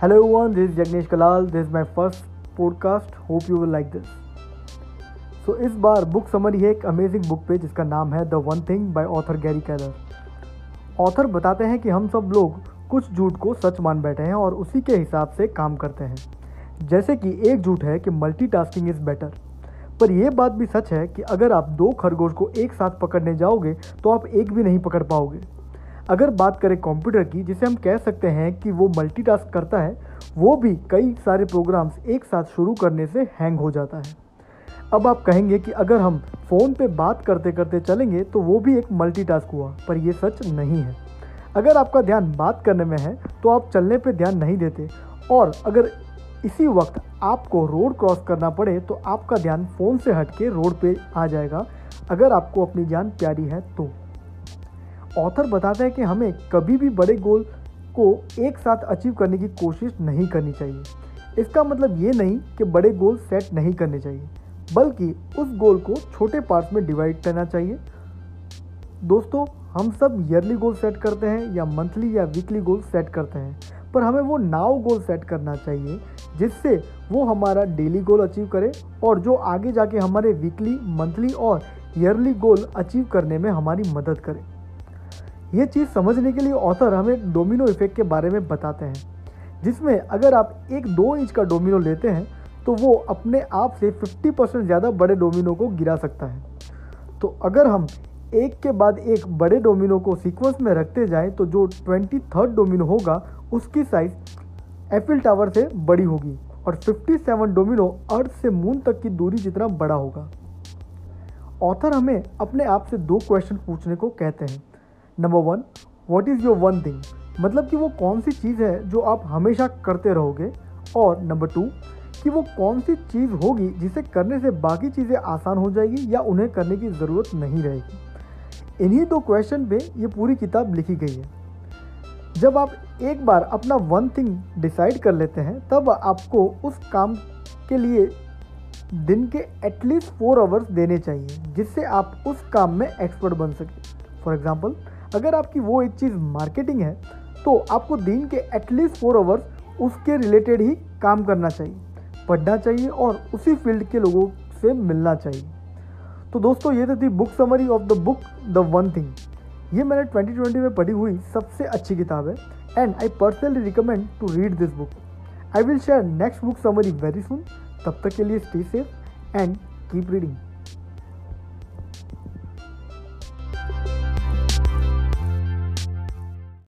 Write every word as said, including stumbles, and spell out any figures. Hello everyone, this is Jagneesh Kalal. This is my first podcast. Hope you will like this. So इस बार book summary है एक amazing book पे जिसका नाम है the one thing by author Gary Keller. Author बताते हैं कि हम सब लोग कुछ झूठ को सच मान बैठे हैं और उसी के हिसाब से काम करते हैं। जैसे कि एक झूठ है कि मल्टीटास्किंग इज़ बेटर, पर यह बात भी सच है कि अगर आप दो खरगोश को एक साथ पकड़ने जाओगे तो आप एक भी नहीं पकड़ पाओगे। अगर बात करें कंप्यूटर की, जिसे हम कह सकते हैं कि वो मल्टीटास्क करता है, वो भी कई सारे प्रोग्राम्स एक साथ शुरू करने से हैंग हो जाता है। अब आप कहेंगे कि अगर हम फ़ोन पे बात करते करते चलेंगे तो वो भी एक मल्टीटास्क हुआ, पर ये सच नहीं है। अगर आपका ध्यान बात करने में है तो आप चलने पे ध्यान नहीं देते, और अगर इसी वक्त आपको रोड क्रॉस करना पड़े तो आपका ध्यान फ़ोन से हट के रोड पे आ जाएगा, अगर आपको अपनी जान प्यारी है तो। ऑथर बताता है कि हमें कभी भी बड़े गोल को एक साथ अचीव करने की कोशिश नहीं करनी चाहिए। इसका मतलब ये नहीं कि बड़े गोल सेट नहीं करने चाहिए, बल्कि उस गोल को छोटे पार्ट्स में डिवाइड करना चाहिए। दोस्तों, हम सब ईयरली गोल सेट करते हैं या मंथली या वीकली गोल सेट करते हैं, पर हमें वो नाउ गोल सेट करना चाहिए जिससे वो हमारा डेली गोल अचीव करे और जो आगे जाके हमारे वीकली, मंथली और ईयरली गोल अचीव करने में हमारी मदद करे। ये चीज़ समझने के लिए ऑथर हमें डोमिनो इफ़ेक्ट के बारे में बताते हैं, जिसमें अगर आप एक दो इंच का डोमिनो लेते हैं तो वो अपने आप से पचास परसेंट ज़्यादा बड़े डोमिनो को गिरा सकता है। तो अगर हम एक के बाद एक बड़े डोमिनो को सीक्वेंस में रखते जाएं तो जो तेईसवां डोमिनो होगा उसकी साइज़ एफिल टावर से बड़ी होगी और सत्तावन डोमिनो अर्थ से मून तक की दूरी जितना बड़ा होगा। ऑथर हमें अपने आप से दो क्वेश्चन पूछने को कहते हैं। Number one, what is your one thing, मतलब कि वो कौन सी चीज़ है जो आप हमेशा करते रहोगे, और नंबर टू कि वो कौन सी चीज़ होगी जिसे करने से बाकी चीज़ें आसान हो जाएगी या उन्हें करने की ज़रूरत नहीं रहेगी। इन्हीं दो क्वेश्चन पे ये पूरी किताब लिखी गई है। जब आप एक बार अपना वन थिंग डिसाइड कर लेते हैं तब आपको उस काम के लिए दिन के एटलीस्ट फोर आवर्स देने चाहिए जिससे आप उस काम में एक्सपर्ट बन सकें। फॉर एग्ज़ाम्पल, अगर आपकी वो एक चीज़ मार्केटिंग है तो आपको दिन के एटलीस्ट फोर आवर्स उसके रिलेटेड ही काम करना चाहिए, पढ़ना चाहिए और उसी फील्ड के लोगों से मिलना चाहिए। तो दोस्तों, ये तो थी book summary of the book the one thing. ये मैंने ट्वेंटी ट्वेंटी में पढ़ी हुई सबसे अच्छी किताब है and I personally recommend to read this book. I will share next book summary very soon. तब तक के लिए stay safe and keep reading.